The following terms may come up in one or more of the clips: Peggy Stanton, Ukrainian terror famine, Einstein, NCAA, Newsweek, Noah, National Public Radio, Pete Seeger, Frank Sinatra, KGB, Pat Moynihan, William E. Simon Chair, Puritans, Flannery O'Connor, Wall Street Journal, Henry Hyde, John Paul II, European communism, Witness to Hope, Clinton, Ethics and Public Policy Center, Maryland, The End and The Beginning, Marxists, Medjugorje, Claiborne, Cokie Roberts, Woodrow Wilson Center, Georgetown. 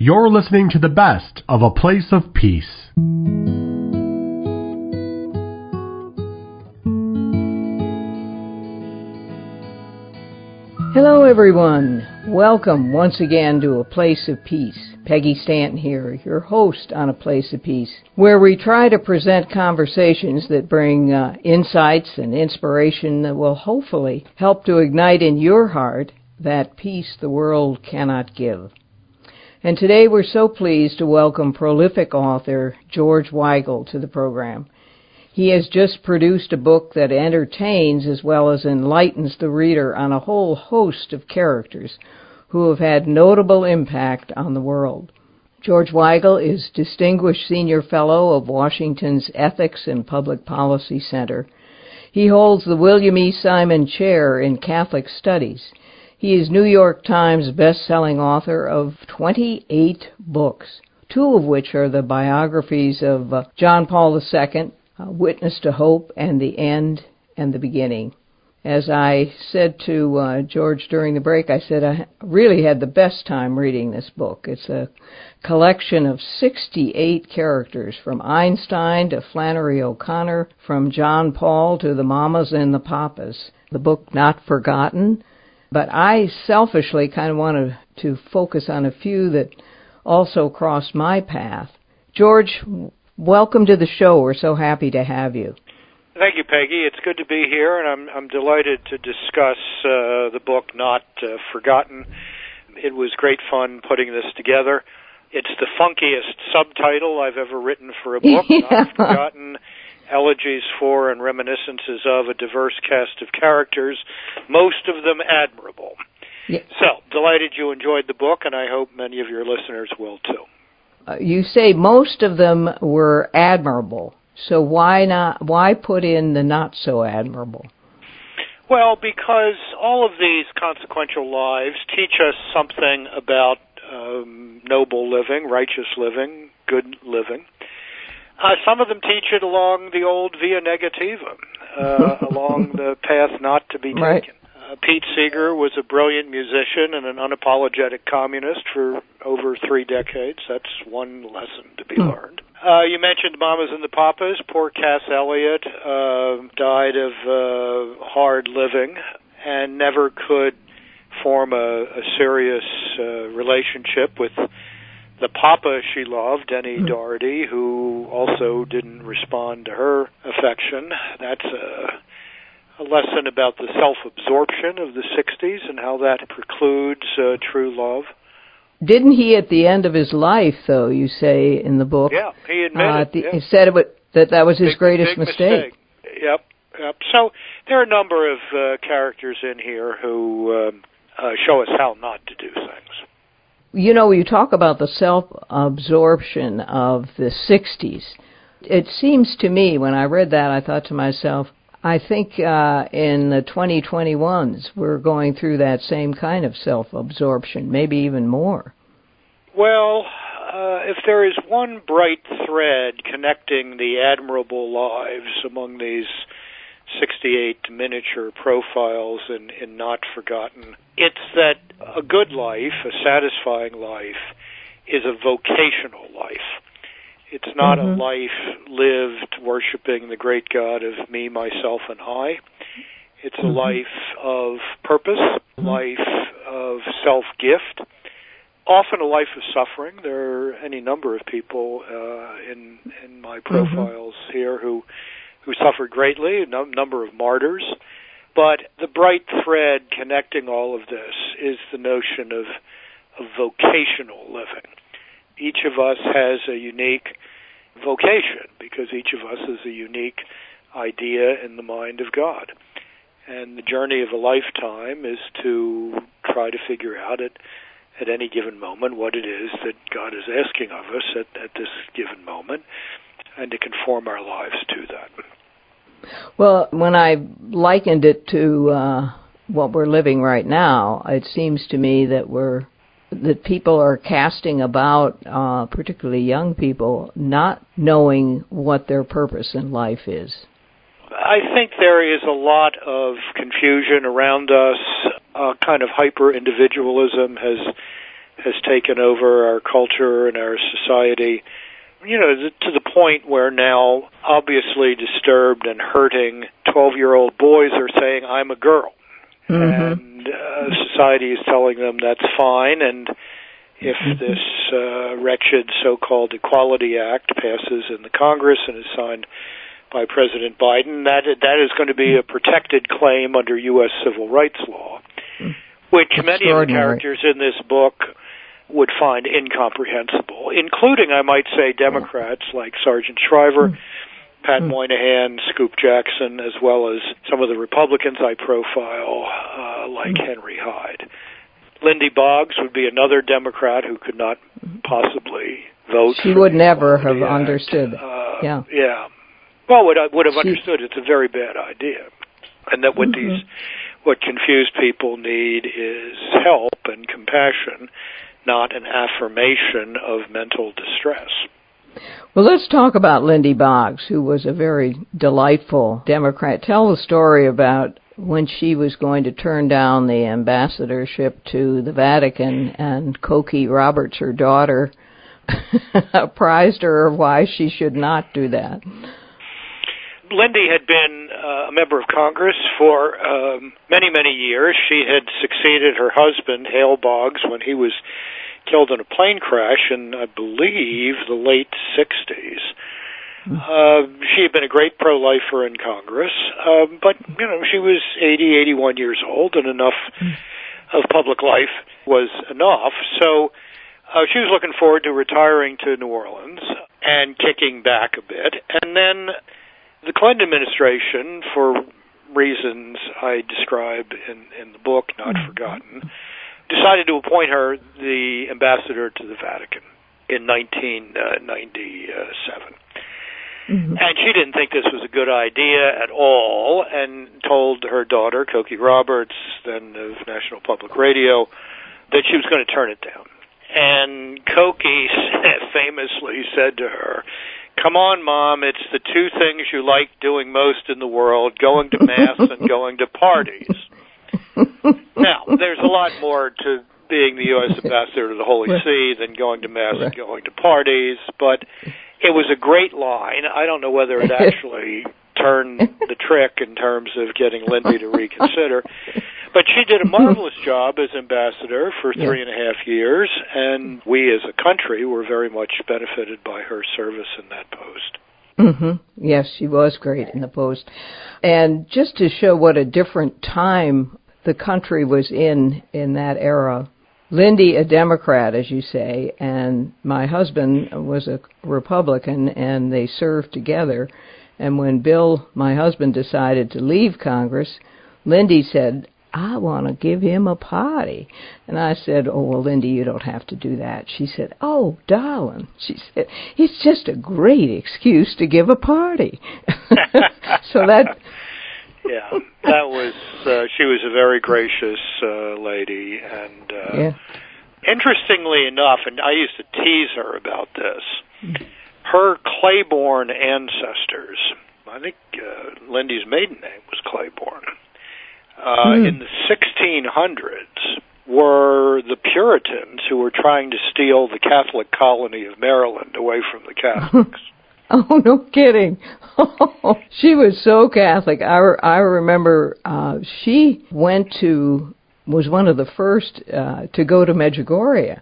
You're listening to the best of A Place of Peace. Hello, everyone. Welcome once again to A Place of Peace. Peggy Stanton here, your host on A Place of Peace, where we try to present conversations that bring insights and inspiration that will hopefully help to ignite in your heart that peace the world cannot give. And today we're so pleased to welcome prolific author George Weigel to the program. He has just produced a book that entertains as well as enlightens the reader on a whole host of characters who have had notable impact on the world. George Weigel is Distinguished Senior Fellow of Washington's Ethics and Public Policy Center. He holds the William E. Simon Chair in Catholic Studies. He is New York Times best-selling author of 28 books, two of which are the biographies of John Paul II, Witness to Hope, and The End and The Beginning. As I said to George during the break, I said I really had the best time reading this book. It's a collection of 68 characters, from Einstein to Flannery O'Connor, from John Paul to the Mamas and the Papas. The book Not Forgotten. But I selfishly kind of wanted to focus on a few that also crossed my path. George, welcome to the show. We're so happy to have you. Thank you, Peggy. It's good to be here, and I'm delighted to discuss the book Not Forgotten. It was great fun putting this together. It's the funkiest subtitle I've ever written for a book, yeah. Not Forgotten. Elegies for and reminiscences of a diverse cast of characters, most of them admirable. Yeah. So, delighted you enjoyed the book, and I hope many of your listeners will too. You say most of them were admirable, so why put in the not so admirable? Well, because all of these consequential lives teach us something about noble living, righteous living, good living. Some of them teach it along the old via negativa, along the path not to be taken. Right. Pete Seeger was a brilliant musician and an unapologetic communist for over 3 decades. That's one lesson to be learned. You mentioned Mamas and the Papas. Poor Cass Elliot died of hard living and never could form a serious relationship with the papa she loved, Denny Doherty, who also didn't respond to her affection. That's a lesson about the self-absorption of the 60s and how that precludes true love. Didn't he, at the end of his life, though, you say in the book? Yeah, he admitted. He said it that was his greatest mistake. Yep. So there are a number of characters in here who show us how not to do things. You know, you talk about the self-absorption of the 60s. It seems to me, when I read that, I thought to myself, I think in the 2021s we're going through that same kind of self-absorption, maybe even more. Well, if there is one bright thread connecting the admirable lives among these 68 miniature profiles in Not Forgotten, it's that a good life, a satisfying life, is a vocational life. It's not a life lived worshiping the great God of me, myself, and I. It's a life of purpose, a life of self-gift, often a life of suffering. There are any number of people in my profiles here who suffered greatly, a number of martyrs. But the bright thread connecting all of this is the notion of vocational living. Each of us has a unique vocation because each of us is a unique idea in the mind of God. And the journey of a lifetime is to try to figure out at any given moment what it is that God is asking of us at this given moment, and to conform our lives to that. Well, when I likened it to what we're living right now, it seems to me that people are casting about, particularly young people, not knowing what their purpose in life is. I think there is a lot of confusion around us. A kind of hyper-individualism has has taken over our culture and our society, you know, to the point where now obviously disturbed and hurting 12-year-old boys are saying, I'm a girl. Mm-hmm. And society is telling them that's fine, and if this wretched so-called Equality Act passes in the Congress and is signed by President Biden, that is going to be a protected claim under U.S. civil rights law, which many of the characters in this book would find incomprehensible, including, I might say, Democrats like Sergeant Shriver, Pat Moynihan, Scoop Jackson, as well as some of the Republicans I profile, like Henry Hyde. Lindy Boggs would be another Democrat who could not possibly vote. She would never have understood. Yeah. Well, would have understood it's a very bad idea, and that what confused people need is help and compassion, not an affirmation of mental distress. Well, let's talk about Lindy Boggs, who was a very delightful Democrat. Tell the story about when she was going to turn down the ambassadorship to the Vatican, and Cokie Roberts, her daughter, apprised her of why she should not do that. Lindy had been a member of Congress for many, many years. She had succeeded her husband, Hale Boggs, when he was killed in a plane crash in, I believe, the late 60s. She had been a great pro-lifer in Congress, but, you know, she was 80, 81 years old, and enough of public life was enough. So she was looking forward to retiring to New Orleans and kicking back a bit. And then the Clinton administration, for reasons I describe in the book, Not Forgotten, decided to appoint her the ambassador to the Vatican in 1997. And she didn't think this was a good idea at all, and told her daughter, Cokie Roberts, then of National Public Radio, that she was going to turn it down. And Cokie famously said to her, "Come on, Mom, it's the two things you like doing most in the world, going to mass and going to parties." Now, there's a lot more to being the U.S. ambassador to the Holy See than going to mass and going to parties, but it was a great line. I don't know whether it actually turned the trick in terms of getting Lindy to reconsider, but she did a marvelous job as ambassador for 3.5 years, and we as a country were very much benefited by her service in that post. Yes, she was great in the post. And just to show what a different time the country was in that era, Lindy, a Democrat, as you say, and my husband was a Republican, and they served together. And when Bill, my husband, decided to leave Congress, Lindy said, "I want to give him a party." And I said, "Oh, well, Lindy, you don't have to do that." She said, "Oh, darling," she said, "it's just a great excuse to give a party." So that... Yeah, that was, she was a very gracious lady, and interestingly enough, and I used to tease her about this, her Claiborne ancestors, I think Lindy's maiden name was Claiborne, in the 1600s were the Puritans who were trying to steal the Catholic colony of Maryland away from the Catholics. Oh, no kidding. She was so Catholic. I remember she was one of the first to go to Medjugorje.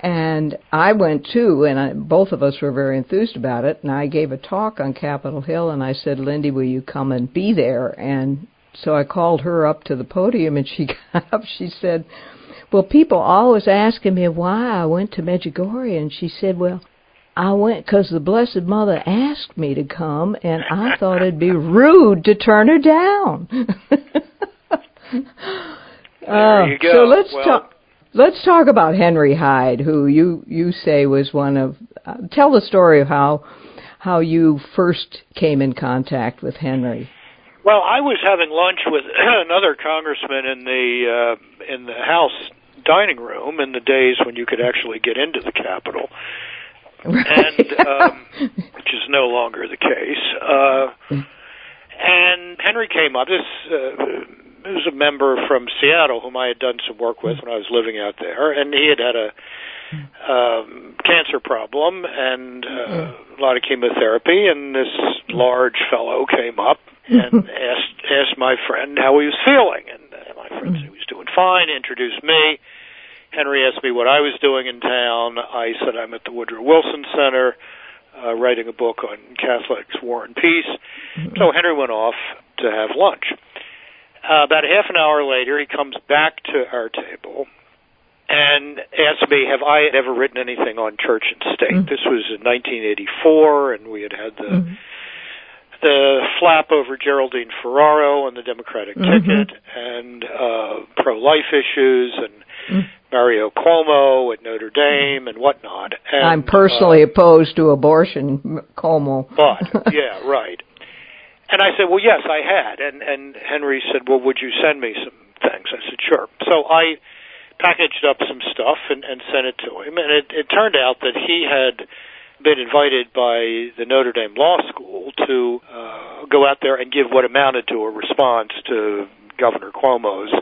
And I went too, and both of us were very enthused about it. And I gave a talk on Capitol Hill, and I said, "Lindy, will you come and be there?" And so I called her up to the podium, and she got up. She said, "Well, people always asking me why I went to Medjugorje." And she said, "Well, I went because the Blessed Mother asked me to come, and I thought it'd be rude to turn her down." There you go. So let's talk about Henry Hyde, who you say was one of... tell the story of how you first came in contact with Henry. Well, I was having lunch with another congressman in the House dining room in the days when you could actually get into the Capitol. And which is no longer the case. And Henry came up. This was a member from Seattle whom I had done some work with when I was living out there, and he had had a cancer problem and a lot of chemotherapy, and this large fellow came up and asked my friend how he was feeling, and my friend said he was doing fine, introduced me. Henry asked me what I was doing in town. I said I'm at the Woodrow Wilson Center writing a book on Catholics, War and Peace. So Henry went off to have lunch. About half an hour later, he comes back to our table and asked me, have I ever written anything on church and state? This was in 1984, and we had had the flap over Geraldine Ferraro and the Democratic ticket, and pro-life issues, and Mario Cuomo at Notre Dame and whatnot. And I'm personally opposed to abortion, Cuomo. But, yeah, right. And I said, well, yes, I had. And Henry said, well, would you send me some things? I said, sure. So I packaged up some stuff and sent it to him. And it turned out that he had been invited by the Notre Dame Law School to go out there and give what amounted to a response to Governor Cuomo's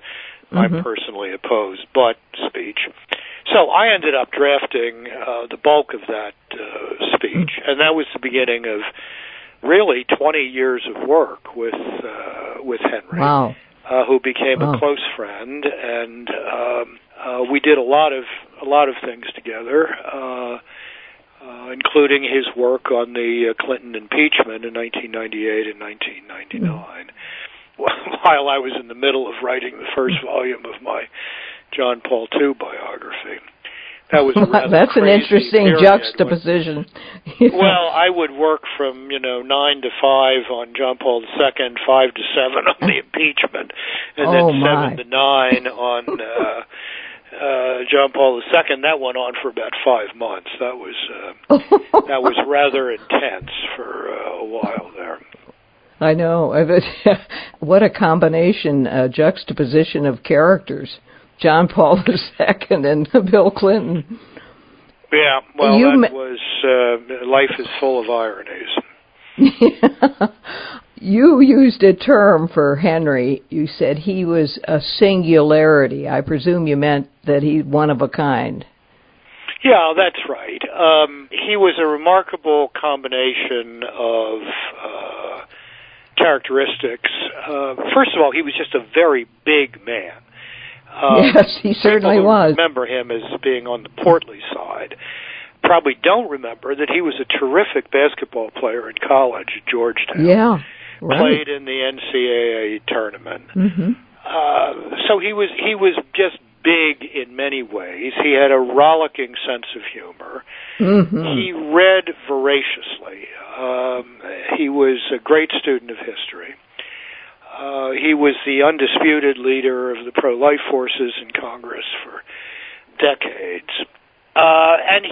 I'm personally opposed, but speech. So I ended up drafting the bulk of that speech, and that was the beginning of really 20 years of work with Henry, who became a close friend, and we did a lot of things together, including his work on the Clinton impeachment in 1998 and 1999. While I was in the middle of writing the first volume of my John Paul II biography. That was that's an interesting juxtaposition. Well, I would work from 9 to 5 on John Paul II, 5 to 7 on the impeachment, and then 7 to 9 on John Paul II. That went on for about 5 months. That was that was rather intense for a while there. I know. What a combination, juxtaposition of characters. John Paul II and Bill Clinton. Yeah, well, life is full of ironies. You used a term for Henry. You said he was a singularity. I presume you meant that he's one of a kind. Yeah, that's right. He was a remarkable combination of characteristics. First of all, he was just a very big man. Yes, he certainly was. Remember him as being on the portly side. Probably don't remember that he was a terrific basketball player in college at Georgetown. Yeah, right. Played in the NCAA tournament. So he was just big in many ways. He had a rollicking sense of humor. He read voraciously. He was a great student of history. He was the undisputed leader of the pro-life forces in Congress for decades. And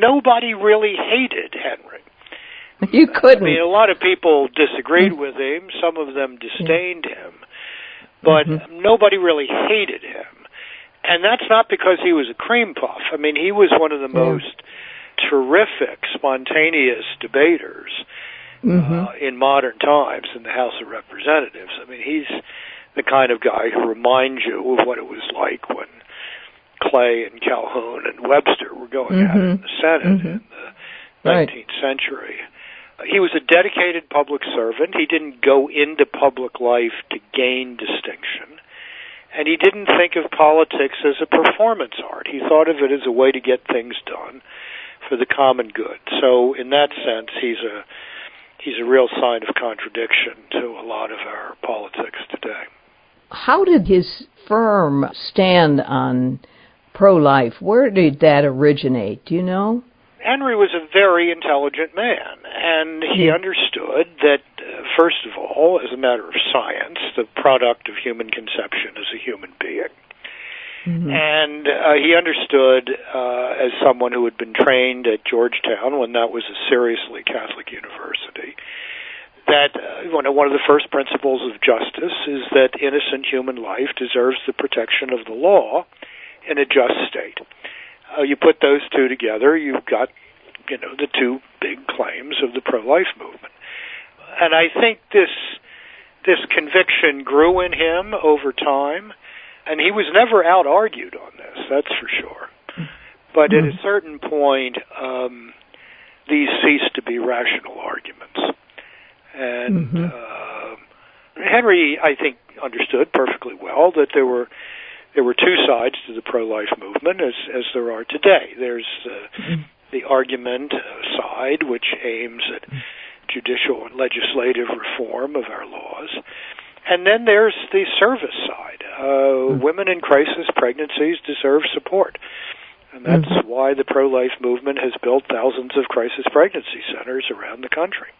nobody really hated Henry. You couldn't. I mean, a lot of people disagreed with him. Some of them disdained him. But nobody really hated him. And that's not because he was a cream puff. I mean, he was one of the most terrific, spontaneous debaters in modern times in the House of Representatives. I mean, he's the kind of guy who reminds you of what it was like when Clay and Calhoun and Webster were going at it in the Senate in the 19th century. He was a dedicated public servant. He didn't go into public life to gain distinction. And he didn't think of politics as a performance art. He thought of it as a way to get things done for the common good. So in that sense, he's a real sign of contradiction to a lot of our politics today. How did his firm stand on pro-life? Where did that originate? Do you know? Henry was a very intelligent man, and he understood that, first of all, as a matter of science, the product of human conception is a human being. And he understood, as someone who had been trained at Georgetown when that was a seriously Catholic university, that one of the first principles of justice is that innocent human life deserves the protection of the law in a just state. You put those two together, you've got, the two big claims of the pro-life movement. And I think this this conviction grew in him over time, and he was never out-argued on this, that's for sure. But at a certain point, these ceased to be rational arguments. And Henry, I think, understood perfectly well that there were two sides to the pro-life movement, as there are today. There's the argument side, which aims at judicial and legislative reform of our laws. And then there's the service side. Women in crisis pregnancies deserve support. And that's why the pro-life movement has built thousands of crisis pregnancy centers around the country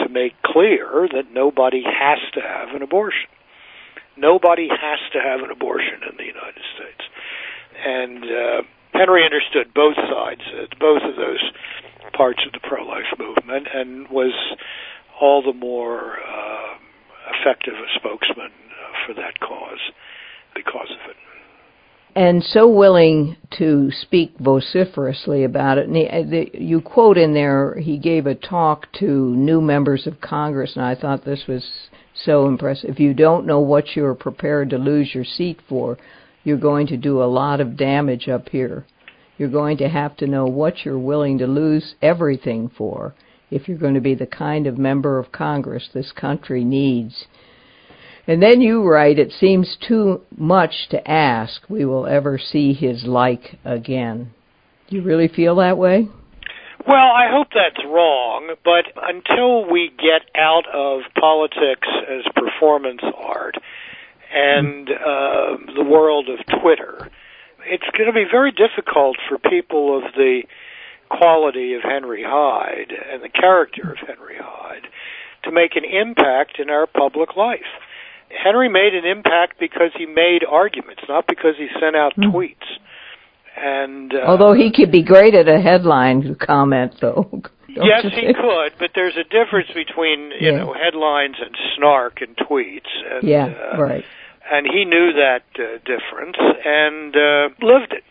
to make clear that nobody has to have an abortion. Nobody has to have an abortion in the United States. And Henry understood both sides, both of those parts of the pro-life movement, and was all the more effective a spokesman for that cause because of it. And so willing to speak vociferously about it. And you quote in there, he gave a talk to new members of Congress, and I thought this was so impressive. If you don't know what you're prepared to lose your seat for, you're going to do a lot of damage up here. You're going to have to know what you're willing to lose everything for if you're going to be the kind of member of Congress this country needs. And then you write, it seems too much to ask we will ever see his like again. Do you really feel that way? Well, I hope that's wrong, but until we get out of politics as performance art and the world of Twitter, it's going to be very difficult for people of the quality of Henry Hyde and the character of Henry Hyde to make an impact in our public life. Henry made an impact because he made arguments, not because he sent out tweets. And although he could be great at a headline comment, though. Yes, he could, but there's a difference between you know headlines and snark and tweets. And, right. And he knew that difference and lived it.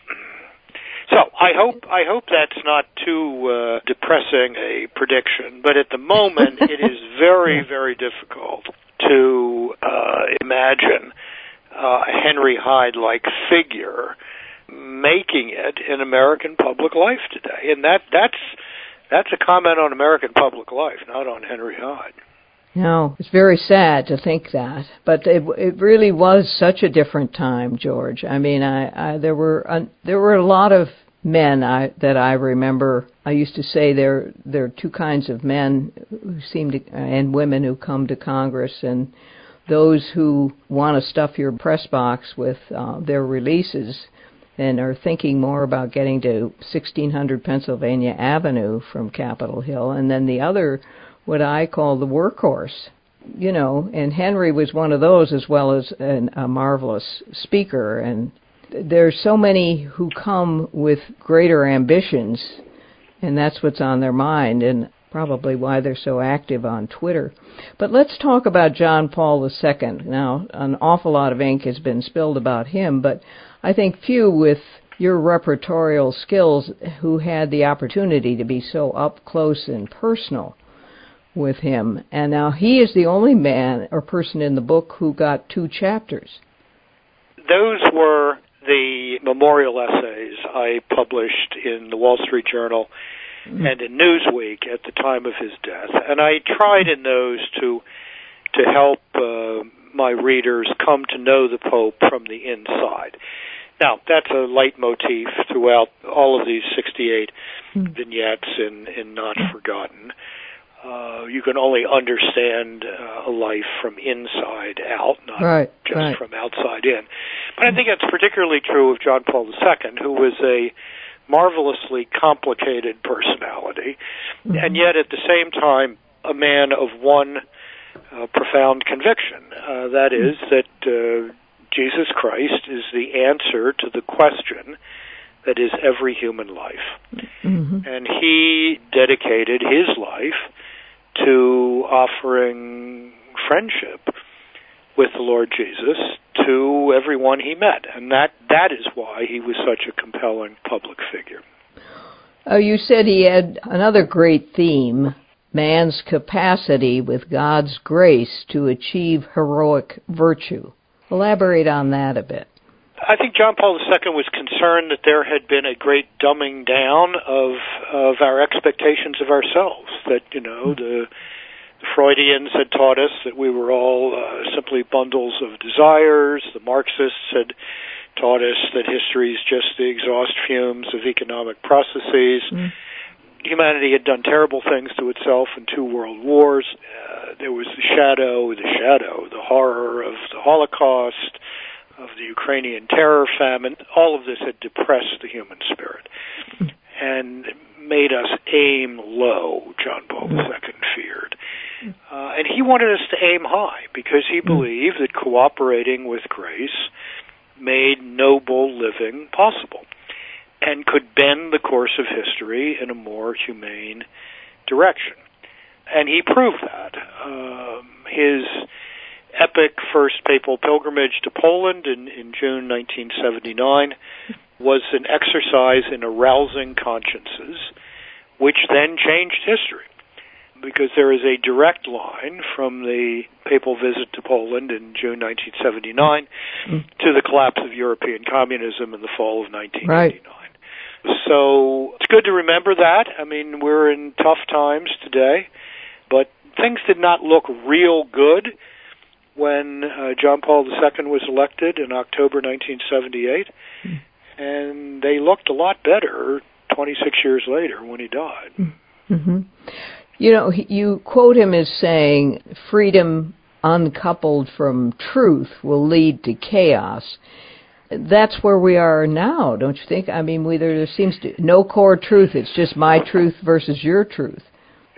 So I hope that's not too depressing a prediction, but at the moment it is very, very difficult to imagine a Henry Hyde-like figure making it in American public life today. And that's a comment on American public life, not on Henry Hyde. No, it's very sad to think that. But it really was such a different time, George. I mean, there were a lot of men that I remember. I used to say there are two kinds of men who seem to, and women who come to Congress, and those who want to stuff your press box with their releases and are thinking more about getting to 1600 Pennsylvania Avenue from Capitol Hill, and then the other, what I call the workhorse, you know, and Henry was one of those, as well as a marvelous speaker. And there's so many who come with greater ambitions, and that's what's on their mind, and probably why they're so active on Twitter. But let's talk about John Paul II. Now, an awful lot of ink has been spilled about him, but I think few with your reportorial skills who had the opportunity to be so up close and personal with him. And now he is the only man or person in the book who got two chapters. Those were the memorial essays I published in the Wall Street Journal and in Newsweek at the time of his death. And I tried in those to help my readers come to know the Pope from the inside. Now, that's a leitmotif throughout all of these 68 vignettes in Not Forgotten. You can only understand a life from inside out, not just from outside in. But I think that's particularly true of John Paul II, who was a marvelously complicated personality, and yet at the same time a man of one profound conviction. That is that Jesus Christ is the answer to the question that is every human life. And he dedicated his life to offering friendship with the Lord Jesus to everyone he met. And that is why he was such a compelling public figure. You said he had another great theme man's capacity with God's grace to achieve heroic virtue. Elaborate on that a bit. I think John Paul II was concerned that there had been a great dumbing down of our expectations of ourselves, that, you know, the Freudians had taught us that we were all simply bundles of desires. The Marxists had taught us that history is just the exhaust fumes of economic processes. Mm. Humanity had done terrible things to itself in 2 world wars. There was the shadow, the horror of the Holocaust, of the Ukrainian terror famine. All of this had depressed the human spirit and made us aim low, John Paul II feared. And he wanted us to aim high because he believed that cooperating with grace made noble living possible and could bend the course of history in a more humane direction. And he proved that. His epic first papal pilgrimage to Poland in June 1979 was an exercise in arousing consciences, which then changed history, because there is a direct line from the papal visit to Poland in June 1979 to the collapse of European communism in the fall of 1989. Right. So it's good to remember that. I mean, we're in tough times today, but things did not look real good when John Paul II was elected in October 1978, and they looked a lot better 26 years later when he died. Mm-hmm. You know, you quote him as saying, "Freedom uncoupled from truth will lead to chaos." That's where we are now, don't you think? I mean, there seems to be no core truth. It's just my truth versus your truth.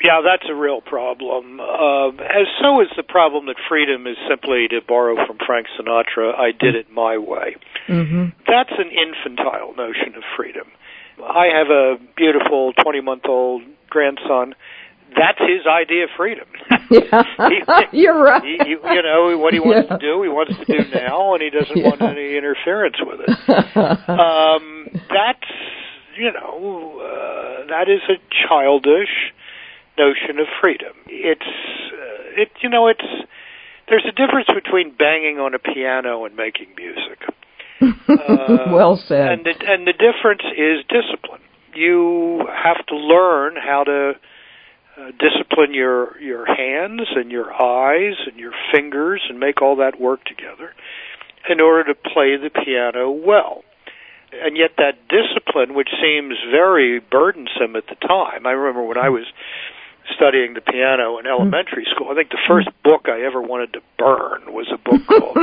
Yeah, that's a real problem. So is the problem that freedom is simply, to borrow from Frank Sinatra, I did it my way. Mm-hmm. That's an infantile notion of freedom. I have a beautiful 20-month-old grandson. That's his idea of freedom. Yeah. You're right. You know, what he wants to do, he wants to do now, and he doesn't want any interference with it. That's, you know, that is a childish notion of freedom. There's a difference between banging on a piano and making music. Well said. And the difference is discipline. You have to learn how to discipline your hands and your eyes and your fingers and make all that work together in order to play the piano well. And yet that discipline, which seems very burdensome at the time, I remember when I was studying the piano in elementary school, I think the first book I ever wanted to burn was a book called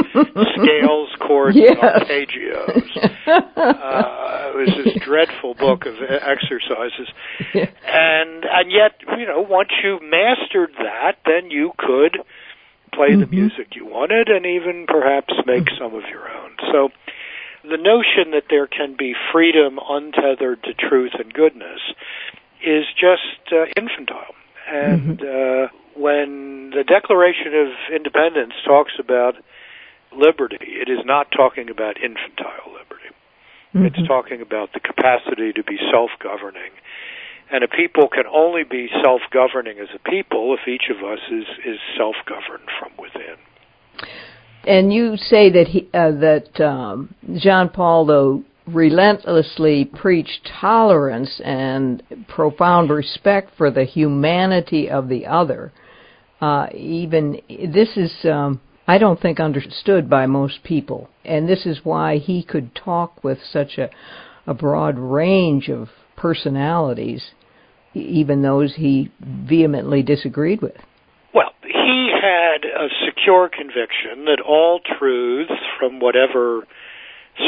Scales, Chords, and Arpeggios. It was this dreadful book of exercises. Yeah. And yet, you know, once you mastered that, then you could play the music you wanted and even perhaps make some of your own. So the notion that there can be freedom untethered to truth and goodness is just infantile. And when the Declaration of Independence talks about liberty, it is not talking about infantile liberty. Mm-hmm. It's talking about the capacity to be self-governing. And a people can only be self-governing as a people if each of us is self-governed from within. And you say that that John Paul, though, relentlessly preached tolerance and profound respect for the humanity of the other. Even this is, I don't think, understood by most people, and this is why he could talk with such a broad range of personalities, even those he vehemently disagreed with. Well, he had a secure conviction that all truths, from whatever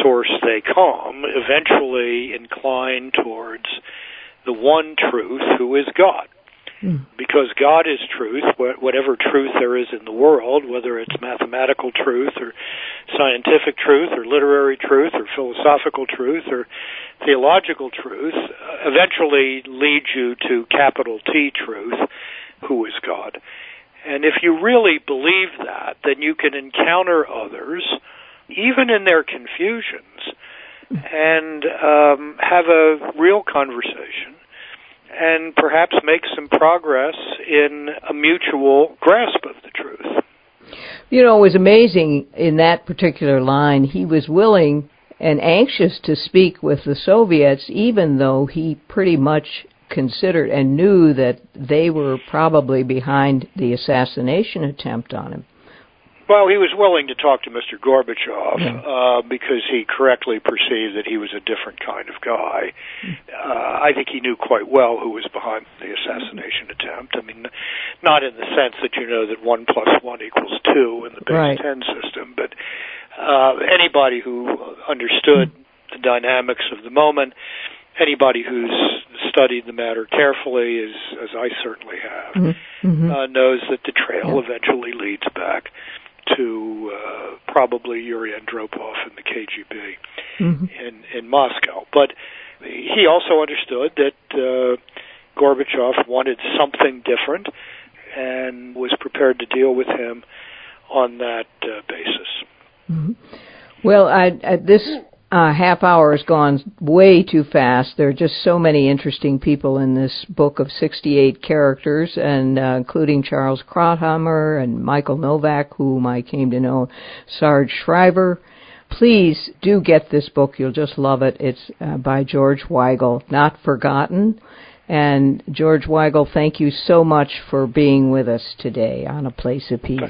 source they come, eventually incline towards the one truth, who is God. Because God is truth, whatever truth there is in the world, whether it's mathematical truth or scientific truth or literary truth or philosophical truth or theological truth, eventually leads you to capital T truth, who is God. And if you really believe that, then you can encounter others, even in their confusions, and have a real conversation and perhaps make some progress in a mutual grasp of the truth. You know, it was amazing in that particular line. He was willing and anxious to speak with the Soviets, even though he pretty much considered and knew that they were probably behind the assassination attempt on him. Well, he was willing to talk to Mr. Gorbachev because he correctly perceived that he was a different kind of guy. I think he knew quite well who was behind the assassination attempt. I mean, not in the sense that you know that 1 plus 1 equals 2 in the Big Ten system, but anybody who understood the dynamics of the moment, anybody who's studied the matter carefully, as I certainly have, knows that the trail eventually leads back to probably Yuri Andropov and the KGB in Moscow. But he also understood that Gorbachev wanted something different and was prepared to deal with him on that basis. Mm-hmm. Well, this half hour has gone way too fast. There are just so many interesting people in this book of 68 characters, and including Charles Krauthammer and Michael Novak, whom I came to know, Sarge Shriver. Please do get this book. You'll just love it. It's by George Weigel, Not Forgotten. And George Weigel, thank you so much for being with us today on A Place of Peace.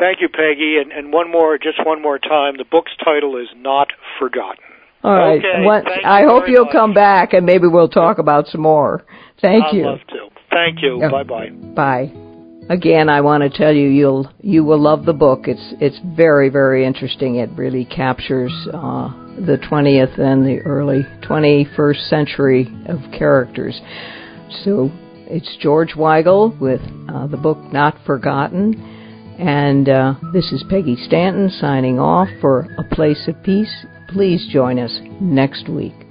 Thank you, Peggy. And one more time, the book's title is Not Forgotten. All right. Okay, I hope you'll come back, and maybe we'll talk about some more. Thank you. I'd love to. Thank you. Bye-bye. Bye. Again, I want to tell you, you will love the book. It's very, very interesting. It really captures the 20th and the early 21st century of characters. So it's George Weigel with the book Not Forgotten. And this is Peggy Stanton signing off for A Place of Peace. Please join us next week.